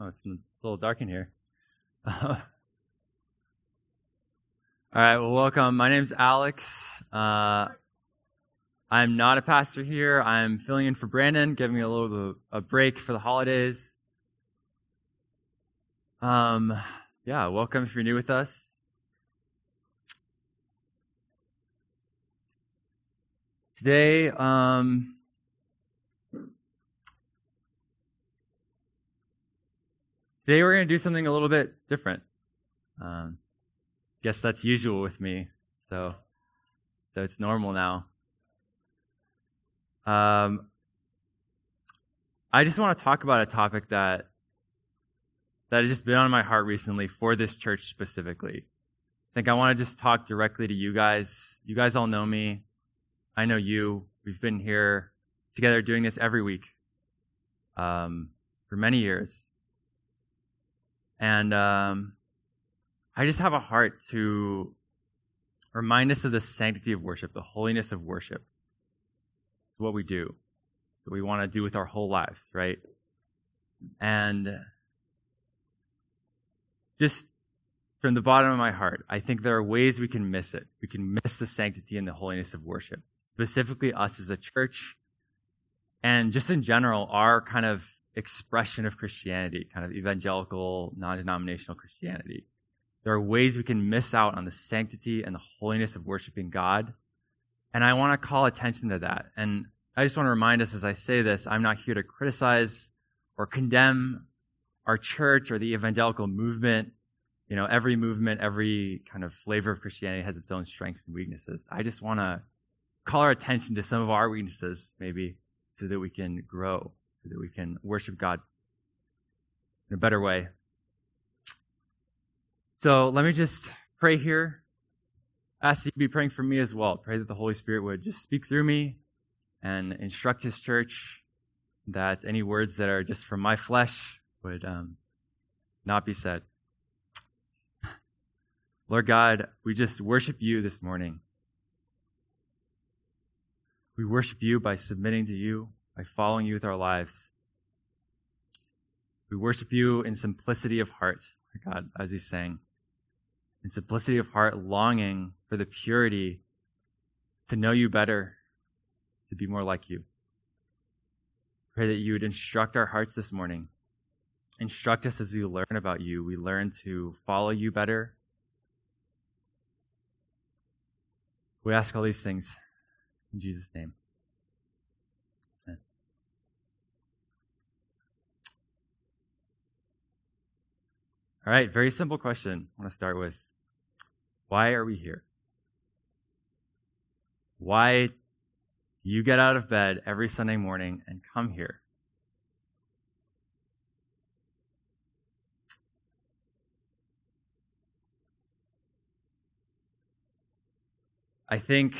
Oh, it's a little dark in here. All right, well, welcome. My name's Alex. I'm not a pastor here. I'm filling in for Brandon, giving me a little bit of a break for the holidays. Yeah, welcome if you're new with us. Today, we're going to do something a little bit different. I guess that's usual with me, so it's normal now. I just want to talk about a topic that has just been on my heart recently for this church specifically. I think I want to just talk directly to you guys. You guys all know me. I know you. We've been here together doing this every week for many years. And I just have a heart to remind us of the sanctity of worship, the holiness of worship. It's what we do. It's what we want to do with our whole lives, right? And just from the bottom of my heart, I think there are ways we can miss it. We can miss the sanctity and the holiness of worship, specifically us as a church, and just in general, our kind of expression of Christianity, kind of evangelical, non-denominational Christianity. There are ways we can miss out on the sanctity and the holiness of worshiping God, and I want to call attention to that. And I just want to remind us as I say this, I'm not here to criticize or condemn our church or the evangelical movement. You know, every movement, every kind of flavor of Christianity has its own strengths and weaknesses. I just want to call our attention to some of our weaknesses, maybe, so that we can grow, so that we can worship God in a better way. So let me just pray here. Ask that you be praying for me as well. Pray that the Holy Spirit would just speak through me and instruct His church, that any words that are just from my flesh would not be said. Lord God, we just worship you this morning. We worship you by submitting to you, by following you with our lives. We worship you in simplicity of heart, God, as we sang. In simplicity of heart, longing for the purity to know you better, to be more like you. Pray that you would instruct our hearts this morning. Instruct us as we learn about you. We learn to follow you better. We ask all these things in Jesus' name. All right, very simple question I want to start with. Why are we here? Why do you get out of bed every Sunday morning and come here? I think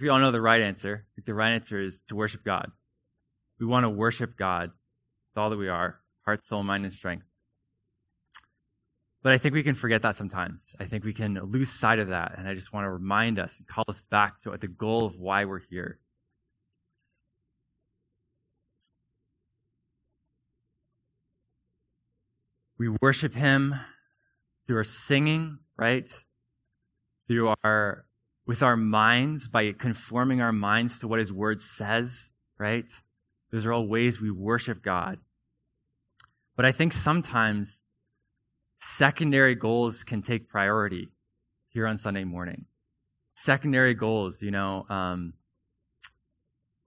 we all know the right answer. I think the right answer is to worship God. We want to worship God with all that we are, heart, soul, mind, and strength. But I think we can forget that sometimes. I think we can lose sight of that, and I just want to remind us and call us back to the goal of why we're here. We worship Him through our singing, right? Through with our minds, by conforming our minds to what His Word says, right? Those are all ways we worship God. But I think sometimes secondary goals can take priority here on Sunday morning. Secondary goals,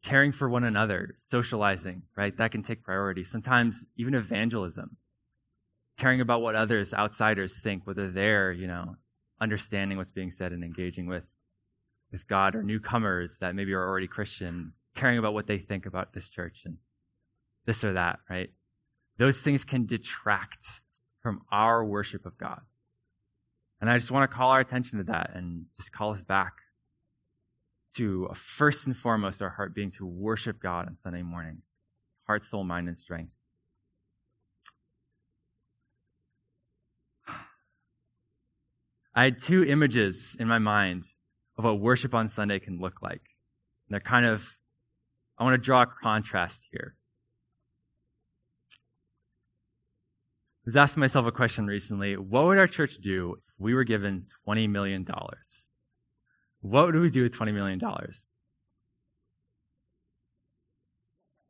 caring for one another, socializing, right? That can take priority. Sometimes even evangelism, caring about what others, outsiders think, whether they're, understanding what's being said and engaging with God, or newcomers that maybe are already Christian, caring about what they think about this church and this or that, right? Those things can detract from our worship of God. And I just want to call our attention to that and just call us back to, first and foremost, our heart being to worship God on Sunday mornings. Heart, soul, mind, and strength. I had two images in my mind of what worship on Sunday can look like. And they're I want to draw a contrast here. I was asking myself a question recently. What would our church do if we were given $20 million? What would we do with $20 million?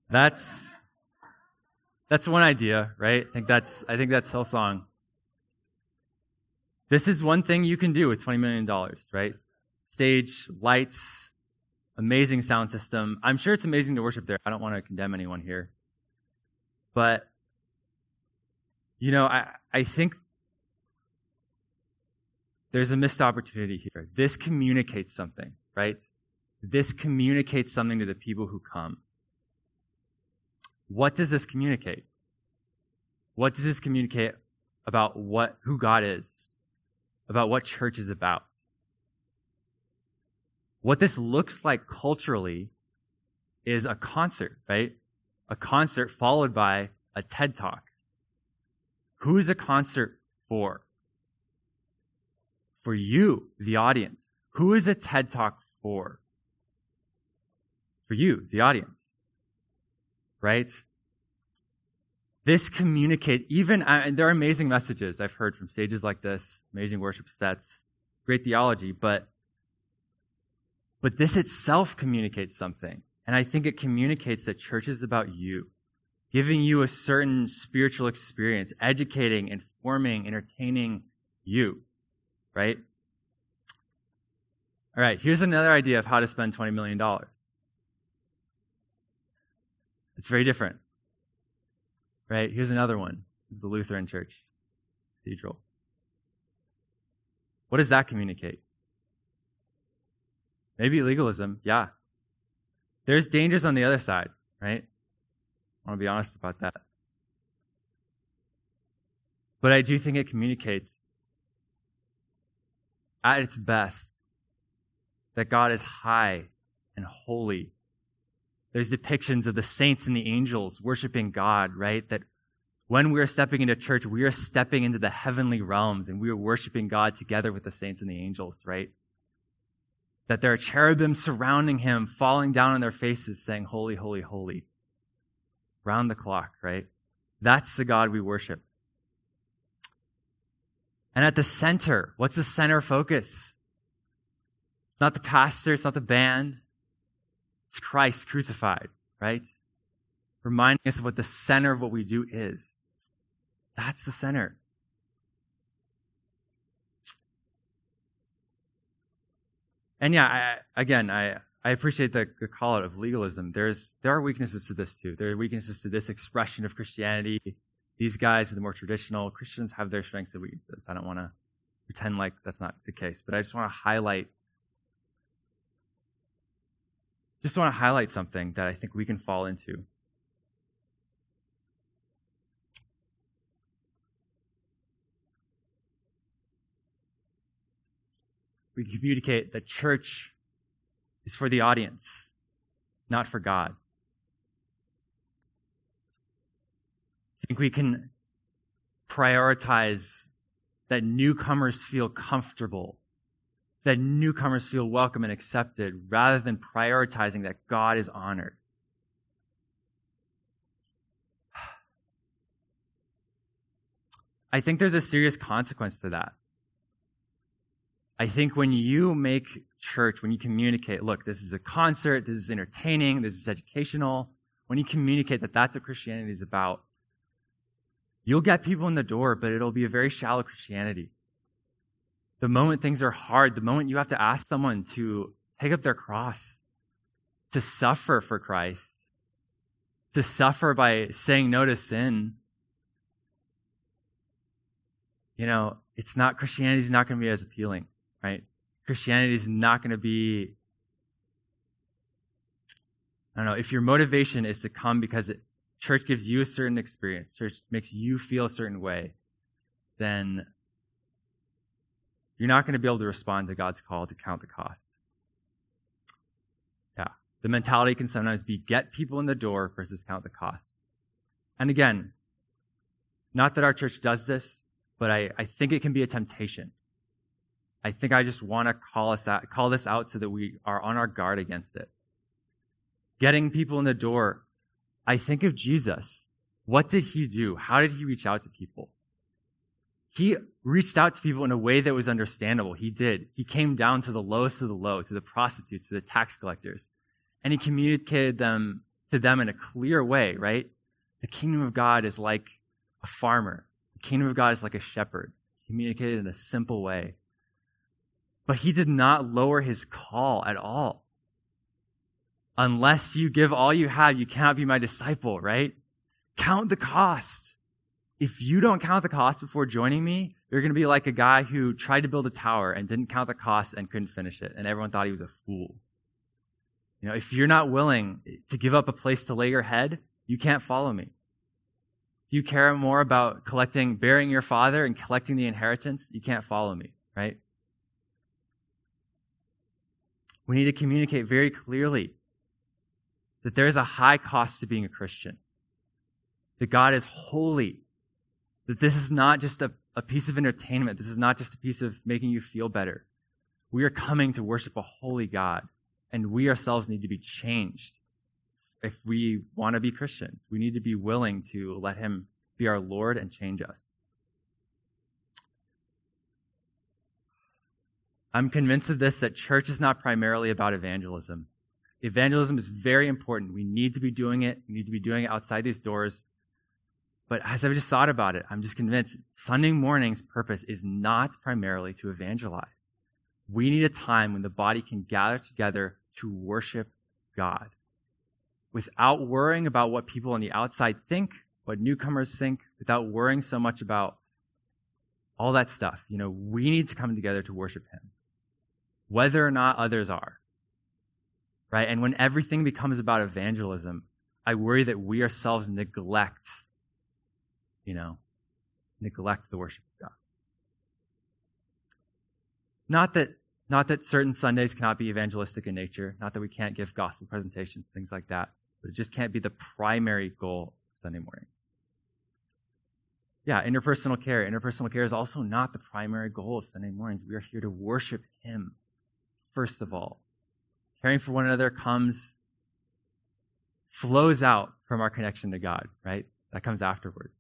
That's one idea, right? I think that's Hillsong. This is one thing you can do with $20 million, right? Stage, lights, amazing sound system. I'm sure it's amazing to worship there. I don't want to condemn anyone here. But, I think there's a missed opportunity here. This communicates something, right? This communicates something to the people who come. What does this communicate? What does this communicate about who God is? About what church is about? What this looks like culturally is a concert, right? A concert followed by a TED Talk. Who is a concert for? For you, the audience. Who is a TED Talk for? For you, the audience. Right? This communicates, and there are amazing messages I've heard from stages like this, amazing worship sets, great theology, but this itself communicates something. And I think it communicates that church is about you, giving you a certain spiritual experience, educating, informing, entertaining you, right? All right, here's another idea of how to spend $20 million. It's very different, right? Here's another one. This is the Lutheran Church Cathedral. What does that communicate? Maybe legalism, yeah. There's dangers on the other side, right? I want to be honest about that. But I do think it communicates at its best that God is high and holy. There's depictions of the saints and the angels worshiping God, right? That when we are stepping into church, we are stepping into the heavenly realms and we are worshiping God together with the saints and the angels, right? That there are cherubim surrounding him, falling down on their faces, saying, holy, holy, holy. Round the clock, right? That's the God we worship. And at the center, what's the center focus? It's not the pastor, it's not the band. It's Christ crucified, right? Reminding us of what the center of what we do is. That's the center. And I appreciate the call out of legalism. There are weaknesses to this too. There are weaknesses to this expression of Christianity. These guys are the more traditional. Christians have their strengths and weaknesses. I don't want to pretend like that's not the case, but I just want to highlight something that I think we can fall into. We communicate that church is for the audience, not for God. I think we can prioritize that newcomers feel comfortable, that newcomers feel welcome and accepted, rather than prioritizing that God is honored. I think there's a serious consequence to that. I think when you make church, when you communicate, look, this is a concert, this is entertaining, this is educational, when you communicate that that's what Christianity is about, you'll get people in the door, but it'll be a very shallow Christianity. The moment things are hard, the moment you have to ask someone to take up their cross, to suffer for Christ, to suffer by saying no to sin, Christianity is not going to be as appealing, right? Christianity is not going to be, if your motivation is to come because church gives you a certain experience, church makes you feel a certain way, then you're not going to be able to respond to God's call to count the cost. Yeah. The mentality can sometimes be get people in the door versus count the cost. And again, not that our church does this, but I think it can be a temptation. I think I just want to call this out so that we are on our guard against it. Getting people in the door. I think of Jesus. What did he do? How did he reach out to people? He reached out to people in a way that was understandable. He did. He came down to the lowest of the low, to the prostitutes, to the tax collectors. And he communicated them to them in a clear way, right? The kingdom of God is like a farmer. The kingdom of God is like a shepherd. He communicated in a simple way. But he did not lower his call at all. Unless you give all you have, you cannot be my disciple, right? Count the cost. If you don't count the cost before joining me, you're going to be like a guy who tried to build a tower and didn't count the cost and couldn't finish it, and everyone thought he was a fool. You know, if you're not willing to give up a place to lay your head, you can't follow me. If you care more about burying your father and collecting the inheritance, you can't follow me, right? We need to communicate very clearly that there is a high cost to being a Christian, that God is holy, that this is not just a piece of entertainment. This is not just a piece of making you feel better. We are coming to worship a holy God, and we ourselves need to be changed. If we want to be Christians, we need to be willing to let him be our Lord and change us. I'm convinced of this, that church is not primarily about evangelism. Evangelism is very important. We need to be doing it. We need to be doing it outside these doors. But as I've just thought about it, I'm just convinced Sunday morning's purpose is not primarily to evangelize. We need a time when the body can gather together to worship God without worrying about what people on the outside think, what newcomers think, without worrying so much about all that stuff. You know, we need to come together to worship him, whether or not others are. Right? And when everything becomes about evangelism, I worry that we ourselves neglect the worship of God. Not that certain Sundays cannot be evangelistic in nature, not that we can't give gospel presentations, things like that, but it just can't be the primary goal of Sunday mornings. Yeah, interpersonal care. Interpersonal care is also not the primary goal of Sunday mornings. We are here to worship him, first of all. Caring for one another flows out from our connection to God, right? That comes afterwards.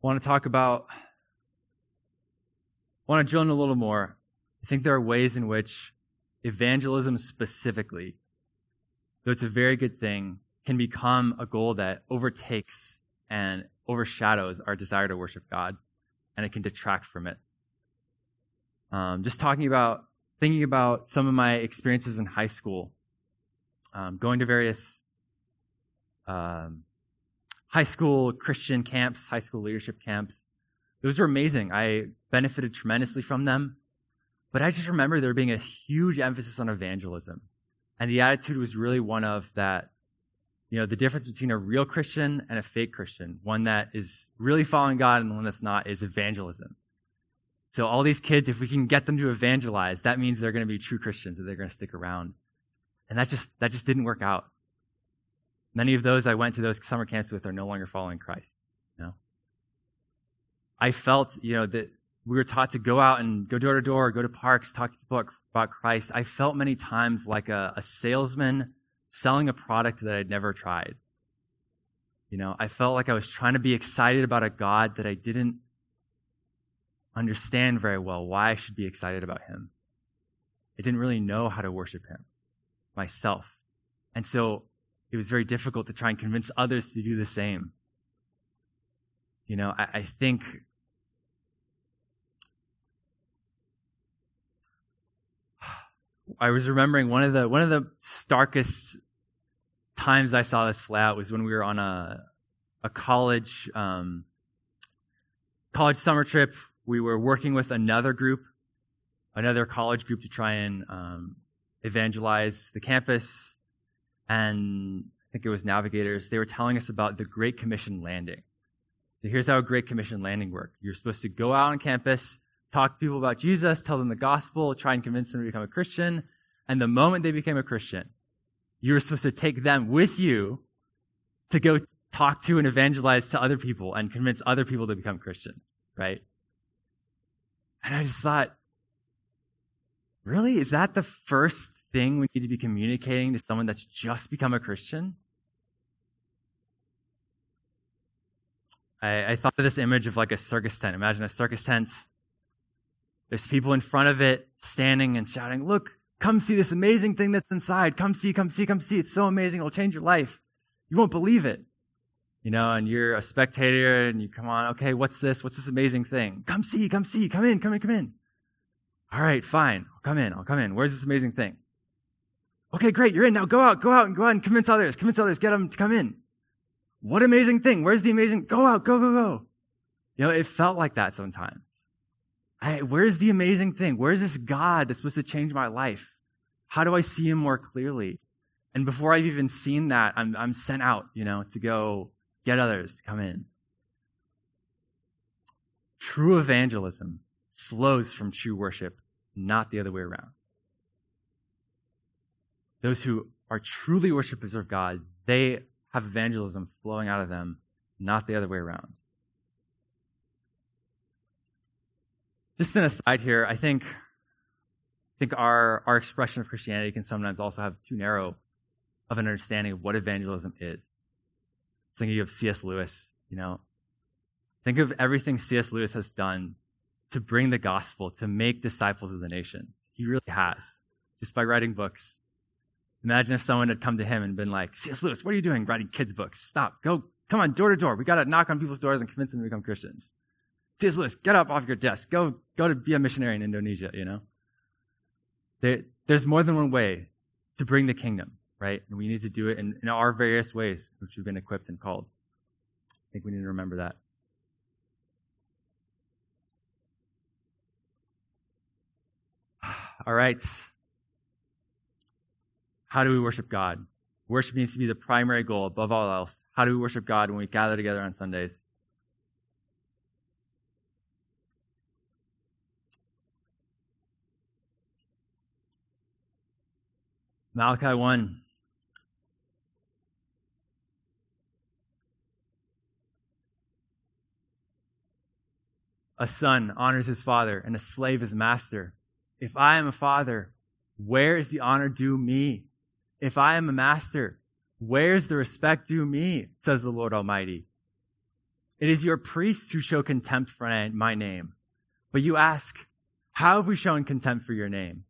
Want to drill in a little more. I think there are ways in which evangelism specifically, though it's a very good thing, can become a goal that overtakes and overshadows our desire to worship God, and it can detract from it. Just thinking about some of my experiences in high school, going to various high school Christian camps, high school leadership camps. Those were amazing. I benefited tremendously from them, but I just remember there being a huge emphasis on evangelism, and the attitude was really one of that. You know, the difference between a real Christian and a fake Christian, one that is really following God and one that's not, is evangelism. So all these kids, if we can get them to evangelize, that means they're going to be true Christians, that they're going to stick around. And that just didn't work out. Many of those I went to those summer camps with are no longer following Christ. You know? I felt, that we were taught to go out and go door to door, go to parks, talk to people about Christ. I felt many times like a salesman selling a product that I'd never tried. I felt like I was trying to be excited about a God that I didn't understand very well why I should be excited about him. I didn't really know how to worship him myself. And so it was very difficult to try and convince others to do the same. I think I was remembering one of the starkest times I saw this fly out was when we were on a college summer trip. We were working with another college group to try and evangelize the campus, and I think it was Navigators. They were telling us about the Great Commission landing. So here's how a Great Commission landing worked. You're supposed to go out on campus, talk to people about Jesus, tell them the gospel, try and convince them to become a Christian. And the moment they became a Christian, you were supposed to take them with you to go talk to and evangelize to other people and convince other people to become Christians, right? And I just thought, Really? Is that the first thing we need to be communicating to someone that's just become a Christian? I thought of this image of like a circus tent. Imagine a circus tent. There's people in front of it standing and shouting, "Look, come see this amazing thing that's inside. Come see, come see, come see. It's so amazing. It'll change your life. You won't believe it." You know, and you're a spectator and you come on, "Okay, what's this? What's this amazing thing? Come see, come see. Come in, come in, come in." "All right, fine. I'll come in. Where's this amazing thing?" "Okay, great. You're in. Now go out and convince others. Get them to come in. What amazing thing? Where's the amazing? Go out, go. You know, it felt like that sometimes. Where's the amazing thing? Where's this God that's supposed to change my life? How do I see him more clearly? And before I've even seen that, I'm sent out, you know, to go get others to come in. True evangelism flows from true worship, not the other way around. Those who are truly worshipers of God, they have evangelism flowing out of them, not the other way around. Just an aside here, I think our expression of Christianity can sometimes also have too narrow of an understanding of what evangelism is. Thinking of C.S. Lewis, you know. Think of everything C.S. Lewis has done to bring the gospel, to make disciples of the nations. He really has, just by writing books. Imagine if someone had come to him and been like, "C.S. Lewis, what are you doing writing kids' books? Stop. Go. Come on, door to door. We got to knock on people's doors and convince them to become Christians. C.S. Lewis, get up off your desk. Go to be a missionary in Indonesia," you know? There's more than one way to bring the kingdom, right? And we need to do it in our various ways, which we've been equipped and called. I think we need to remember that. All right. How do we worship God? Worship needs to be the primary goal above all else. How do we worship God when we gather together on Sundays? Malachi 1. "A son honors his father, and a slave his master. If I am a father, where is the honor due me? If I am a master, where's the respect due me, says the Lord Almighty? It is your priests who show contempt for my name. But you ask, how have we shown contempt for your name?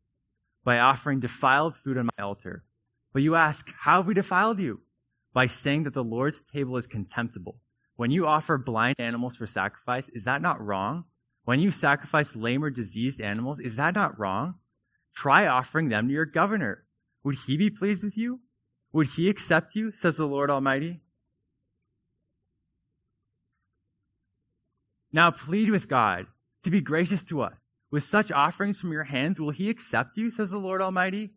By offering defiled food on my altar. But you ask, how have we defiled you? By saying that the Lord's table is contemptible. When you offer blind animals for sacrifice, is that not wrong? When you sacrifice lame or diseased animals, is that not wrong? Try offering them to your governor. Would he be pleased with you? Would he accept you, says the Lord Almighty? Now plead with God to be gracious to us. With such offerings from your hands, will he accept you, says the Lord Almighty?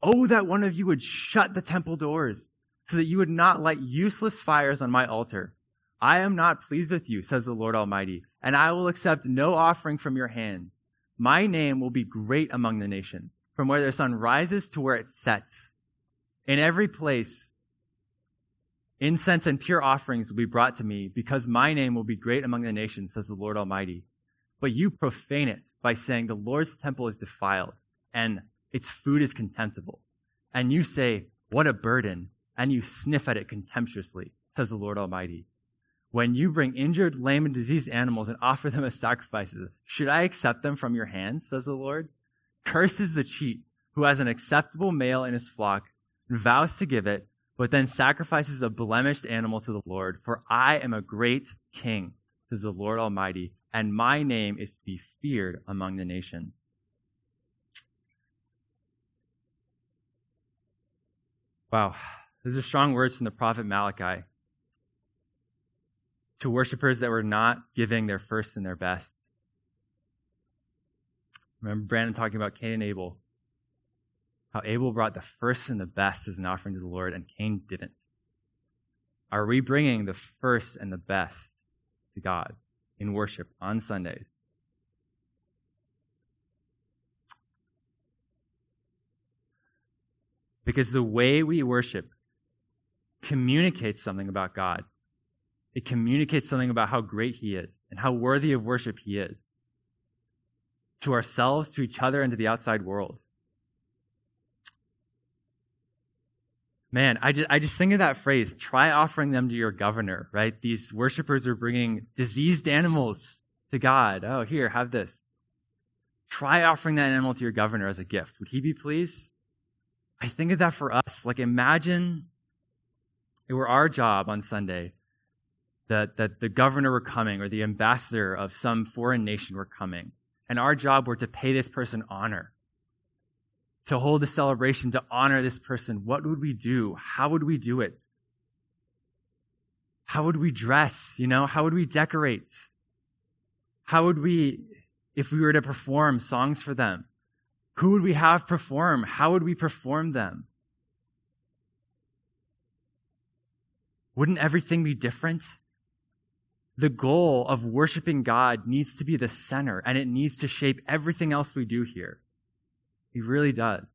Oh, that one of you would shut the temple doors, so that you would not light useless fires on my altar. I am not pleased with you, says the Lord Almighty, and I will accept no offering from your hands. My name will be great among the nations, from where the sun rises to where it sets. In every place, incense and pure offerings will be brought to me, because my name will be great among the nations, says the Lord Almighty. But you profane it by saying the Lord's temple is defiled, and its food is contemptible. And you say, what a burden, and you sniff at it contemptuously, says the Lord Almighty. When you bring injured, lame, and diseased animals and offer them as sacrifices, should I accept them from your hands, says the Lord? Curses the cheat who has an acceptable male in his flock and vows to give it, but then sacrifices a blemished animal to the Lord. For I am a great king, says the Lord Almighty, and my name is to be feared among the nations. Wow, those are strong words from the prophet Malachi to worshipers that were not giving their first and their best. Remember Brandon talking about Cain and Abel, how Abel brought the first and the best as an offering to the Lord, and Cain didn't. Are we bringing the first and the best to God in worship on Sundays? Because the way we worship communicates something about God. It communicates something about how great he is and how worthy of worship he is. to ourselves, to each other, and to the outside world. Man, I just think of that phrase, try offering them to your governor, right? These worshipers are bringing diseased animals to God. Oh, here, have this. Try offering that animal to your governor as a gift. Would he be pleased? I think of that for us. Like, imagine it were our job on Sunday that the governor were coming or the ambassador of some foreign nation were coming, and our job were to pay this person honor, to hold a celebration, to honor this person. What would we do? How would we do it? How would we dress? How would we decorate? How would we, if we were to perform songs for them, who would we have perform? How would we perform them? Wouldn't everything be different? The goal of worshiping God needs to be the center, and it needs to shape everything else we do here. He really does.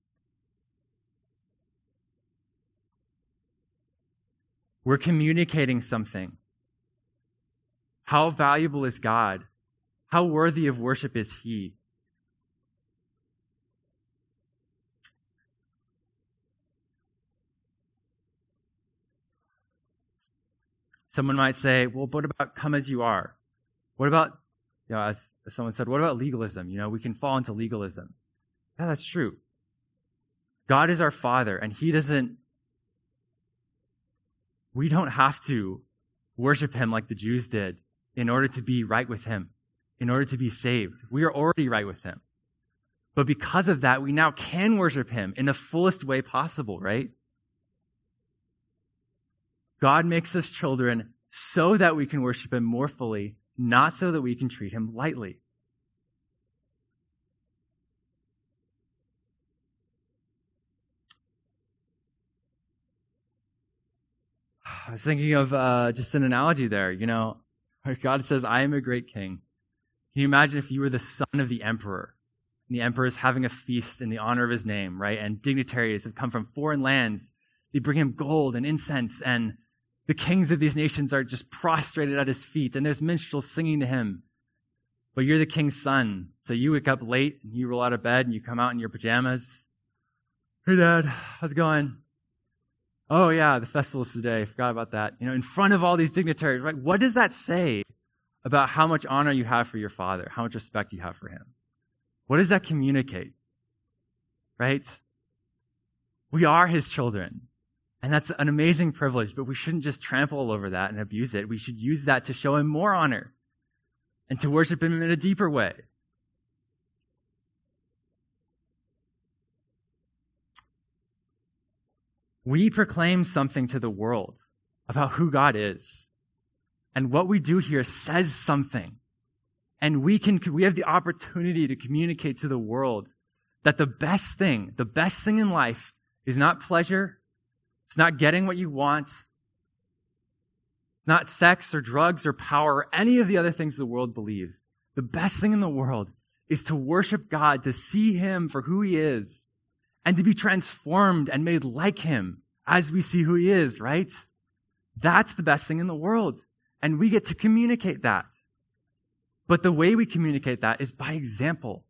We're communicating something. How valuable is God? How worthy of worship is He? Someone might say, well, what about come as you are? What about, as someone said, what about legalism? We can fall into legalism. Yeah, that's true. God is our Father, and we don't have to worship Him like the Jews did in order to be right with Him, in order to be saved. We are already right with Him. But because of that, we now can worship Him in the fullest way possible, right? God makes us children so that we can worship Him more fully, not so that we can treat Him lightly. I was thinking of just an analogy there, where God says, I am a great king. Can you imagine if you were the son of the emperor? And the emperor is having a feast in the honor of his name, right? And dignitaries have come from foreign lands. They bring him gold and incense, and the kings of these nations are just prostrated at his feet, and there's minstrels singing to him. But you're the king's son, so you wake up late, and you roll out of bed, and you come out in your pajamas. Hey, Dad, how's it going? Oh yeah, the festival's today. Forgot about that. In front of all these dignitaries, right? What does that say about how much honor you have for your Father, how much respect you have for Him? What does that communicate? Right? We are His children, and that's an amazing privilege, but we shouldn't just trample all over that and abuse it. We should use that to show Him more honor and to worship Him in a deeper way. We proclaim something to the world about who God is. And what we do here says something. And we have the opportunity to communicate to the world that the best thing in life is not pleasure, it's not getting what you want, it's not sex or drugs or power or any of the other things the world believes. The best thing in the world is to worship God, to see Him for who He is, and to be transformed and made like Him as we see who He is, right? That's the best thing in the world. And we get to communicate that. But the way we communicate that is by example,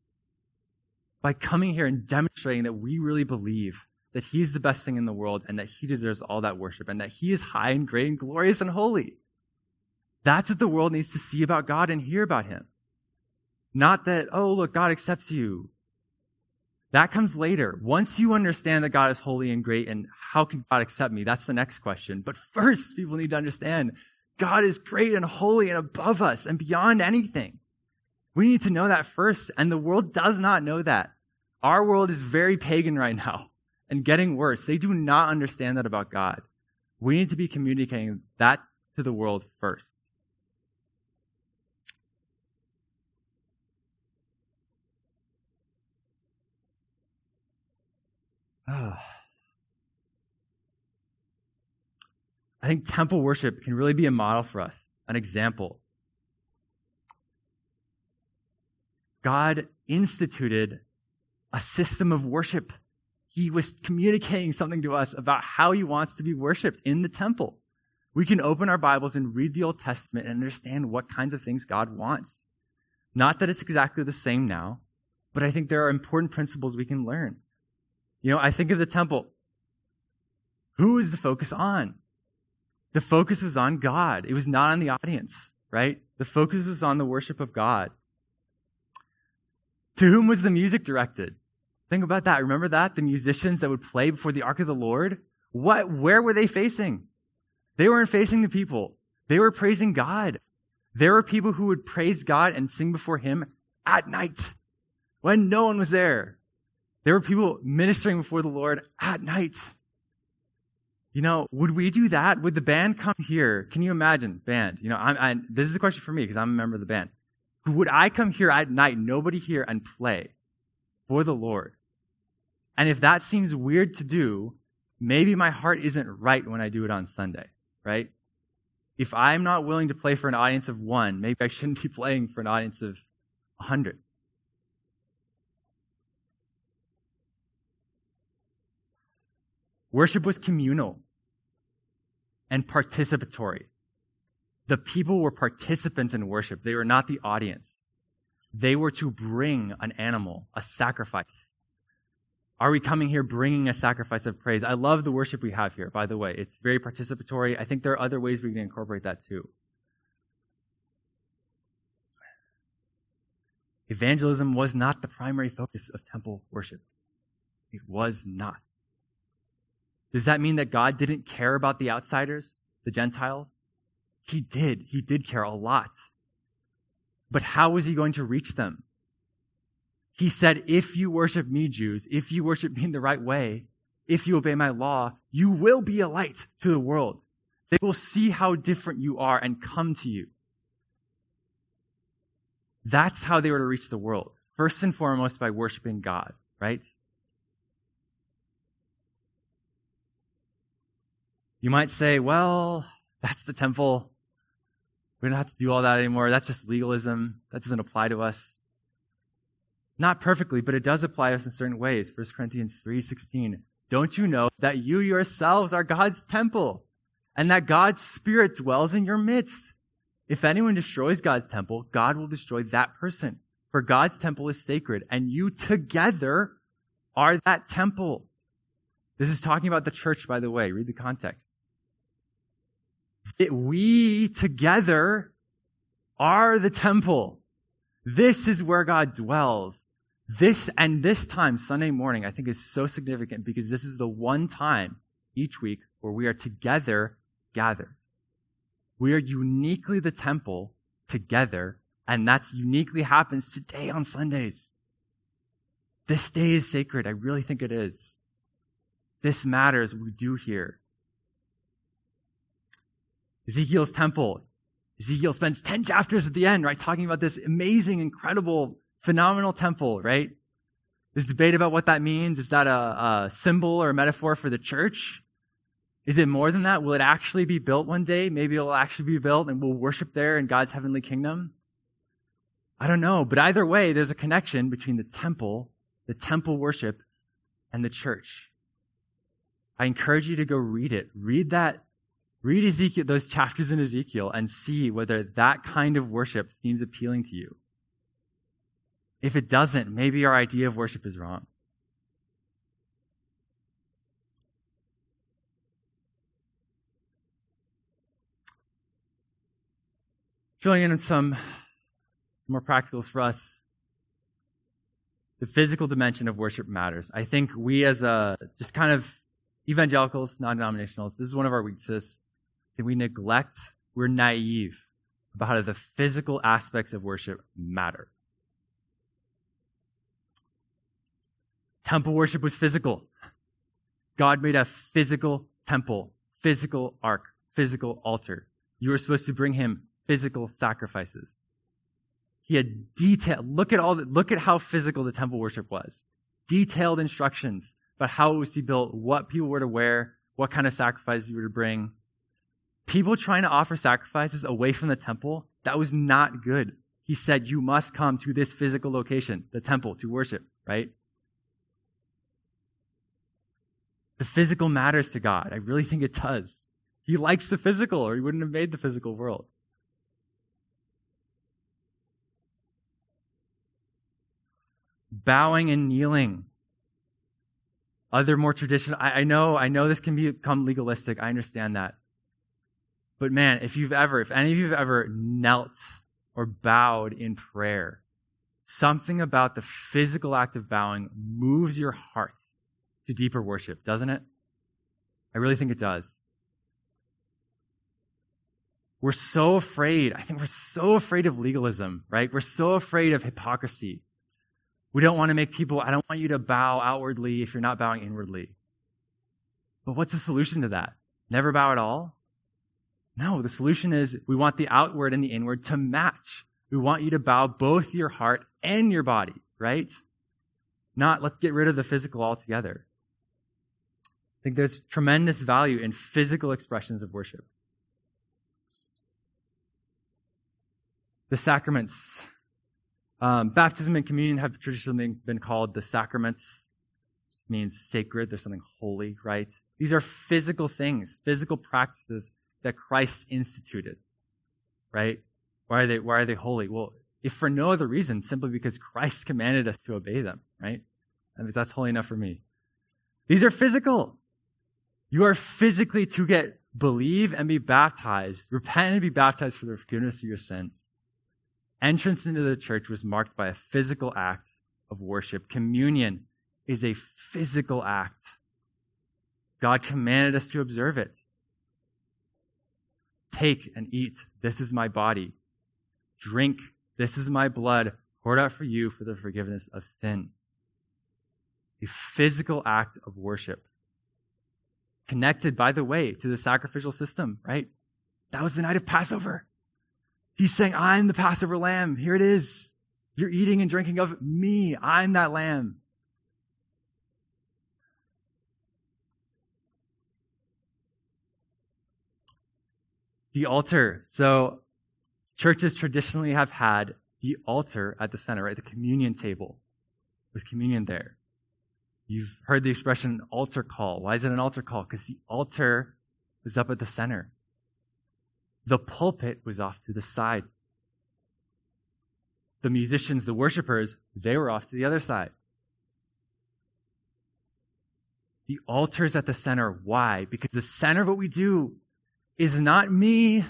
by coming here and demonstrating that we really believe that He's the best thing in the world and that He deserves all that worship and that He is high and great and glorious and holy. That's what the world needs to see about God and hear about Him. Not that, oh, look, God accepts you. That comes later. Once you understand that God is holy and great and how can God accept me, that's the next question. But first, people need to understand God is great and holy and above us and beyond anything. We need to know that first, and the world does not know that. Our world is very pagan right now and getting worse. They do not understand that about God. We need to be communicating that to the world first. I think temple worship can really be a model for us, an example. God instituted a system of worship. He was communicating something to us about how He wants to be worshipped in the temple. We can open our Bibles and read the Old Testament and understand what kinds of things God wants. Not that it's exactly the same now, But I think there are important principles we can learn. I think of the temple. Who is the focus on? The focus was on God. It was not on the audience, right? The focus was on the worship of God. To whom was the music directed? Think about that. Remember that? The musicians that would play before the Ark of the Lord? Where were they facing? They weren't facing the people. They were praising God. There were people who would praise God and sing before him at night when no one was there. There were people ministering before the Lord at night. Would we do that? Would the band come here? Can you imagine, band? This is a question for me because I'm a member of the band. Would I come here at night, nobody here, and play for the Lord? And if that seems weird to do, maybe my heart isn't right when I do it on Sunday, right? If I'm not willing to play for an audience of one, maybe I shouldn't be playing for an audience of 100. Worship was communal and participatory. The people were participants in worship. They were not the audience. They were to bring an animal, a sacrifice. Are we coming here bringing a sacrifice of praise? I love the worship we have here, by the way. It's very participatory. I think there are other ways we can incorporate that too. Evangelism was not the primary focus of temple worship. It was not. Does that mean that God didn't care about the outsiders, the Gentiles? He did. He did care a lot. But how was he going to reach them? He said, if you worship me, Jews, if you worship me in the right way, if you obey my law, you will be a light to the world. They will see how different you are and come to you. That's how they were to reach the world. First and foremost, by worshiping God, right? You might say, well, that's the temple. We don't have to do all that anymore. That's just legalism. That doesn't apply to us. Not perfectly, but it does apply to us in certain ways. 1 Corinthians 3:16. Don't you know that you yourselves are God's temple and that God's Spirit dwells in your midst? If anyone destroys God's temple, God will destroy that person. For God's temple is sacred, and you together are that temple. This is talking about the church, by the way. Read the context. We together are the temple. This is where God dwells. This time, Sunday morning, I think is so significant because this is the one time each week where we are together gathered. We are uniquely the temple together, and that's uniquely happens today on Sundays. This day is sacred. I really think it is. This matters. We do here. Ezekiel's temple. Ezekiel spends 10 chapters at the end, right, talking about this amazing, incredible, phenomenal temple, right? There's debate about what that means. Is that a symbol or a metaphor for the church? Is it more than that? Will it actually be built one day? Maybe it'll actually be built and we'll worship there in God's heavenly kingdom? I don't know, but either way, there's a connection between the temple worship, and the church. I encourage you to go read it. Read Ezekiel, those chapters in Ezekiel, and see whether that kind of worship seems appealing to you. If it doesn't, maybe our idea of worship is wrong. Filling in with some more practicals for us. The physical dimension of worship matters. I think we as evangelicals, non-denominationals, this is one of our weaknesses. That we neglect, we're naive about how the physical aspects of worship matter. Temple worship was physical. God made a physical temple, physical ark, physical altar. You were supposed to bring him physical sacrifices. He had look at how physical the temple worship was. Detailed instructions about how it was to be built, what people were to wear, what kind of sacrifices you were to bring. People trying to offer sacrifices away from the temple, that was not good. He said, you must come to this physical location, the temple, to worship, right? The physical matters to God. I really think it does. He likes the physical, or he wouldn't have made the physical world. bowing and kneeling. Other more traditional, I know this can become legalistic, I understand that. But man, if any of you have ever knelt or bowed in prayer, something about the physical act of bowing moves your heart to deeper worship, doesn't it? I really think it does. I think we're so afraid of legalism, right? We're so afraid of hypocrisy. We don't want to make people, I don't want you to bow outwardly if you're not bowing inwardly. But what's the solution to that? Never bow at all? No, the solution is we want the outward and the inward to match. We want you to bow both your heart and your body, right? Not let's get rid of the physical altogether. I think there's tremendous value in physical expressions of worship. The sacraments. Baptism and communion have traditionally been called the sacraments. This means sacred. There's something holy, right? These are physical things, physical practices that Christ instituted, right? Why are they holy? Well, if for no other reason, simply because Christ commanded us to obey them, right? And that's holy enough for me. These are physical. You are physically to believe and be baptized, repent and be baptized for the forgiveness of your sins. Entrance into the church was marked by a physical act of worship. Communion is a physical act. God commanded us to observe it. Take and eat. This is my body. Drink. This is my blood poured out for you for the forgiveness of sins. A physical act of worship. Connected, by the way, to the sacrificial system, right? That was the night of Passover. He's saying, I'm the Passover lamb. Here it is. You're eating and drinking of me. I'm that lamb. The altar. So churches traditionally have had the altar at the center, right? The communion table with communion there. You've heard the expression altar call. Why is it an altar call? Because the altar is up at the center. The pulpit was off to the side. The musicians, the worshipers, they were off to the other side. The altar's at the center. Why? Because the center of what we do is not me,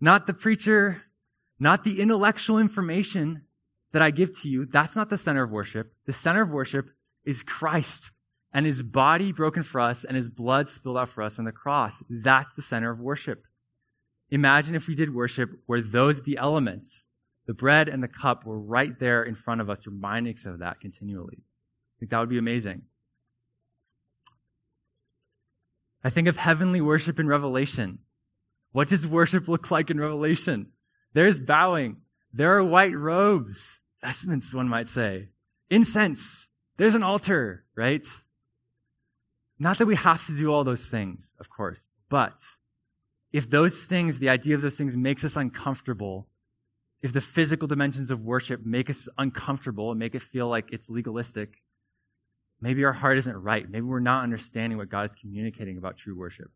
not the preacher, not the intellectual information that I give to you. That's not the center of worship. The center of worship is Christ and his body broken for us and his blood spilled out for us on the cross. That's the center of worship. Imagine if we did worship where those, the elements, the bread and the cup were right there in front of us, reminding us of that continually. I think that would be amazing. I think of heavenly worship in Revelation. What does worship look like in Revelation? There's bowing. There are white robes, vestments, one might say. Incense. There's an altar, right? Not that we have to do all those things, of course, but if those things, the idea of those things makes us uncomfortable, if the physical dimensions of worship make us uncomfortable and make it feel like it's legalistic, maybe our heart isn't right. Maybe we're not understanding what God is communicating about true worship.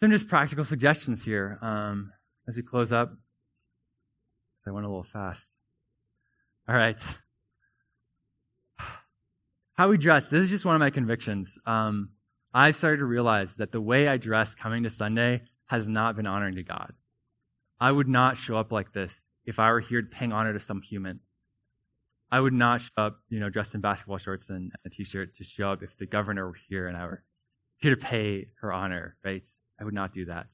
Some just practical suggestions here as we close up. So I went a little fast. All right. How we dress, this is just one of my convictions. I've started to realize that the way I dress coming to Sunday has not been honoring to God. I would not show up like this if I were here paying honor to some human. I would not show up, dressed in basketball shorts and a t-shirt to show up if the governor were here and I were here to pay her honor, right? I would not do that.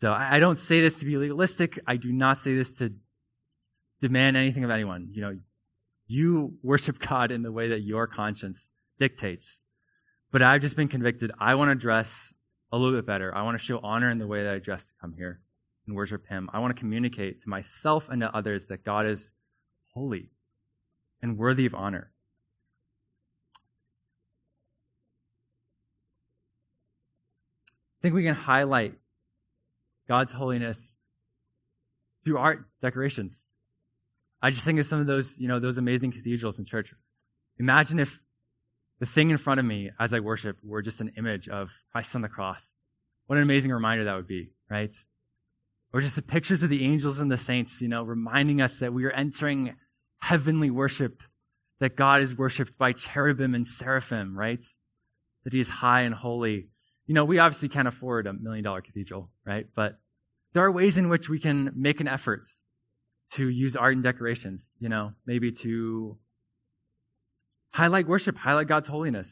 So I don't say this to be legalistic. I do not say this to demand anything of anyone. You worship God in the way that your conscience dictates. But I've just been convicted. I want to dress a little bit better. I want to show honor in the way that I dress to come here and worship him. I want to communicate to myself and to others that God is holy and worthy of honor. I think we can highlight God's holiness through art decorations. I just think of some of those, those amazing cathedrals in church. Imagine if the thing in front of me as I worship were just an image of Christ on the cross What an amazing reminder that would be, right? Or just the pictures of the angels and the saints, reminding us that we are entering heavenly worship, that God is worshipped by cherubim and seraphim, right? That he is high and holy. We obviously can't afford a $1 million cathedral, right? But there are ways in which we can make an effort to use art and decorations, maybe to highlight worship, highlight God's holiness.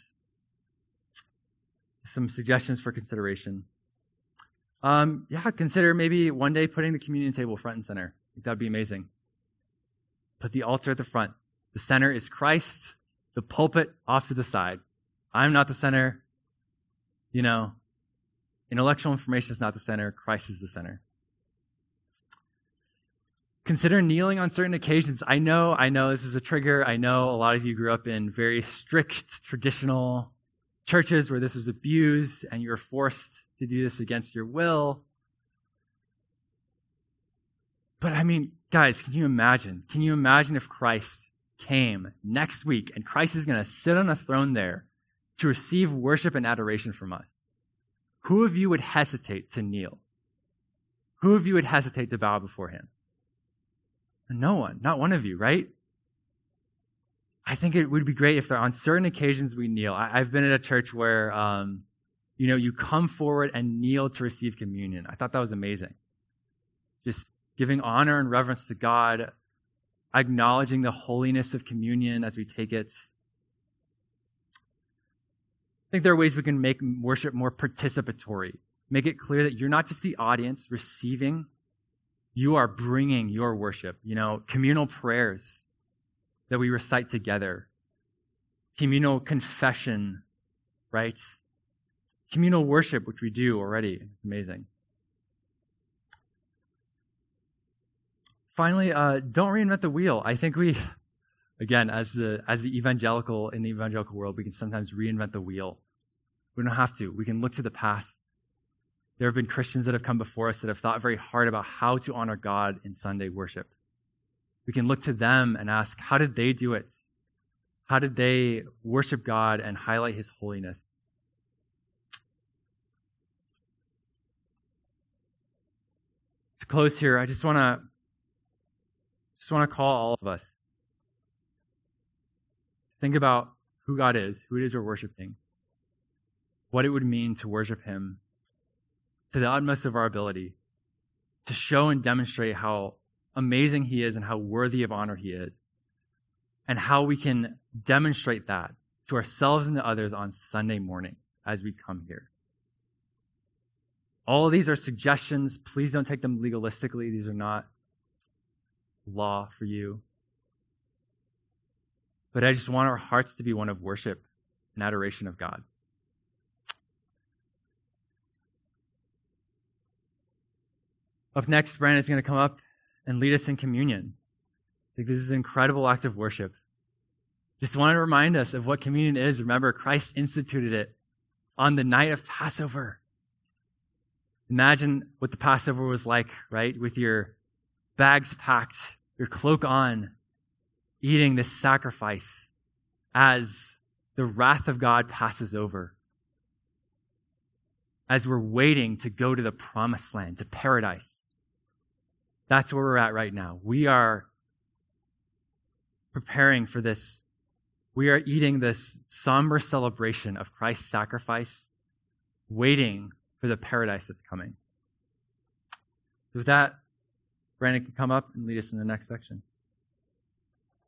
Some suggestions for consideration. Consider maybe one day putting the communion table front and center. That'd be amazing. Put the altar at the front. The center is Christ, the pulpit off to the side. I'm not the center. Intellectual information is not the center. Christ is the center. Consider kneeling on certain occasions. I know this is a trigger. I know a lot of you grew up in very strict, traditional churches where this was abused and you were forced to do this against your will. But guys, can you imagine? Can you imagine if Christ came next week and Christ is going to sit on a throne there to receive worship and adoration from us? Who of you would hesitate to kneel? Who of you would hesitate to bow before him? No one, not one of you, right? I think it would be great if there, on certain occasions we kneel. I've been at a church where, you come forward and kneel to receive communion. I thought that was amazing. Just giving honor and reverence to God, acknowledging the holiness of communion as we take it. I think there are ways we can make worship more participatory. Make it clear that you're not just the audience receiving, you are bringing your worship. Communal prayers that we recite together, communal confession, right? Communal worship, which we do already. It's amazing. Finally, don't reinvent the wheel. I think we, again, in the evangelical world, we can sometimes reinvent the wheel. We don't have to. We can look to the past. There have been Christians that have come before us that have thought very hard about how to honor God in Sunday worship. We can look to them and ask, how did they do it? How did they worship God and highlight his holiness? To close here, I just want to call all of us. Think about who God is, who it is we're worshiping, what it would mean to worship him to the utmost of our ability, to show and demonstrate how amazing he is and how worthy of honor he is, and how we can demonstrate that to ourselves and to others on Sunday mornings as we come here. All of these are suggestions. Please don't take them legalistically. These are not law for you. But I just want our hearts to be one of worship and adoration of God. Up next, Brandon's going to come up and lead us in communion. I think this is an incredible act of worship. Just want to remind us of what communion is. Remember, Christ instituted it on the night of Passover. Imagine what the Passover was like, right? With your bags packed, your cloak on, eating this sacrifice as the wrath of God passes over. As we're waiting to go to the promised land, to paradise. That's where we're at right now. We are preparing for this. We are eating this somber celebration of Christ's sacrifice, waiting for the paradise that's coming. So with that, Brandon can come up and lead us in the next section.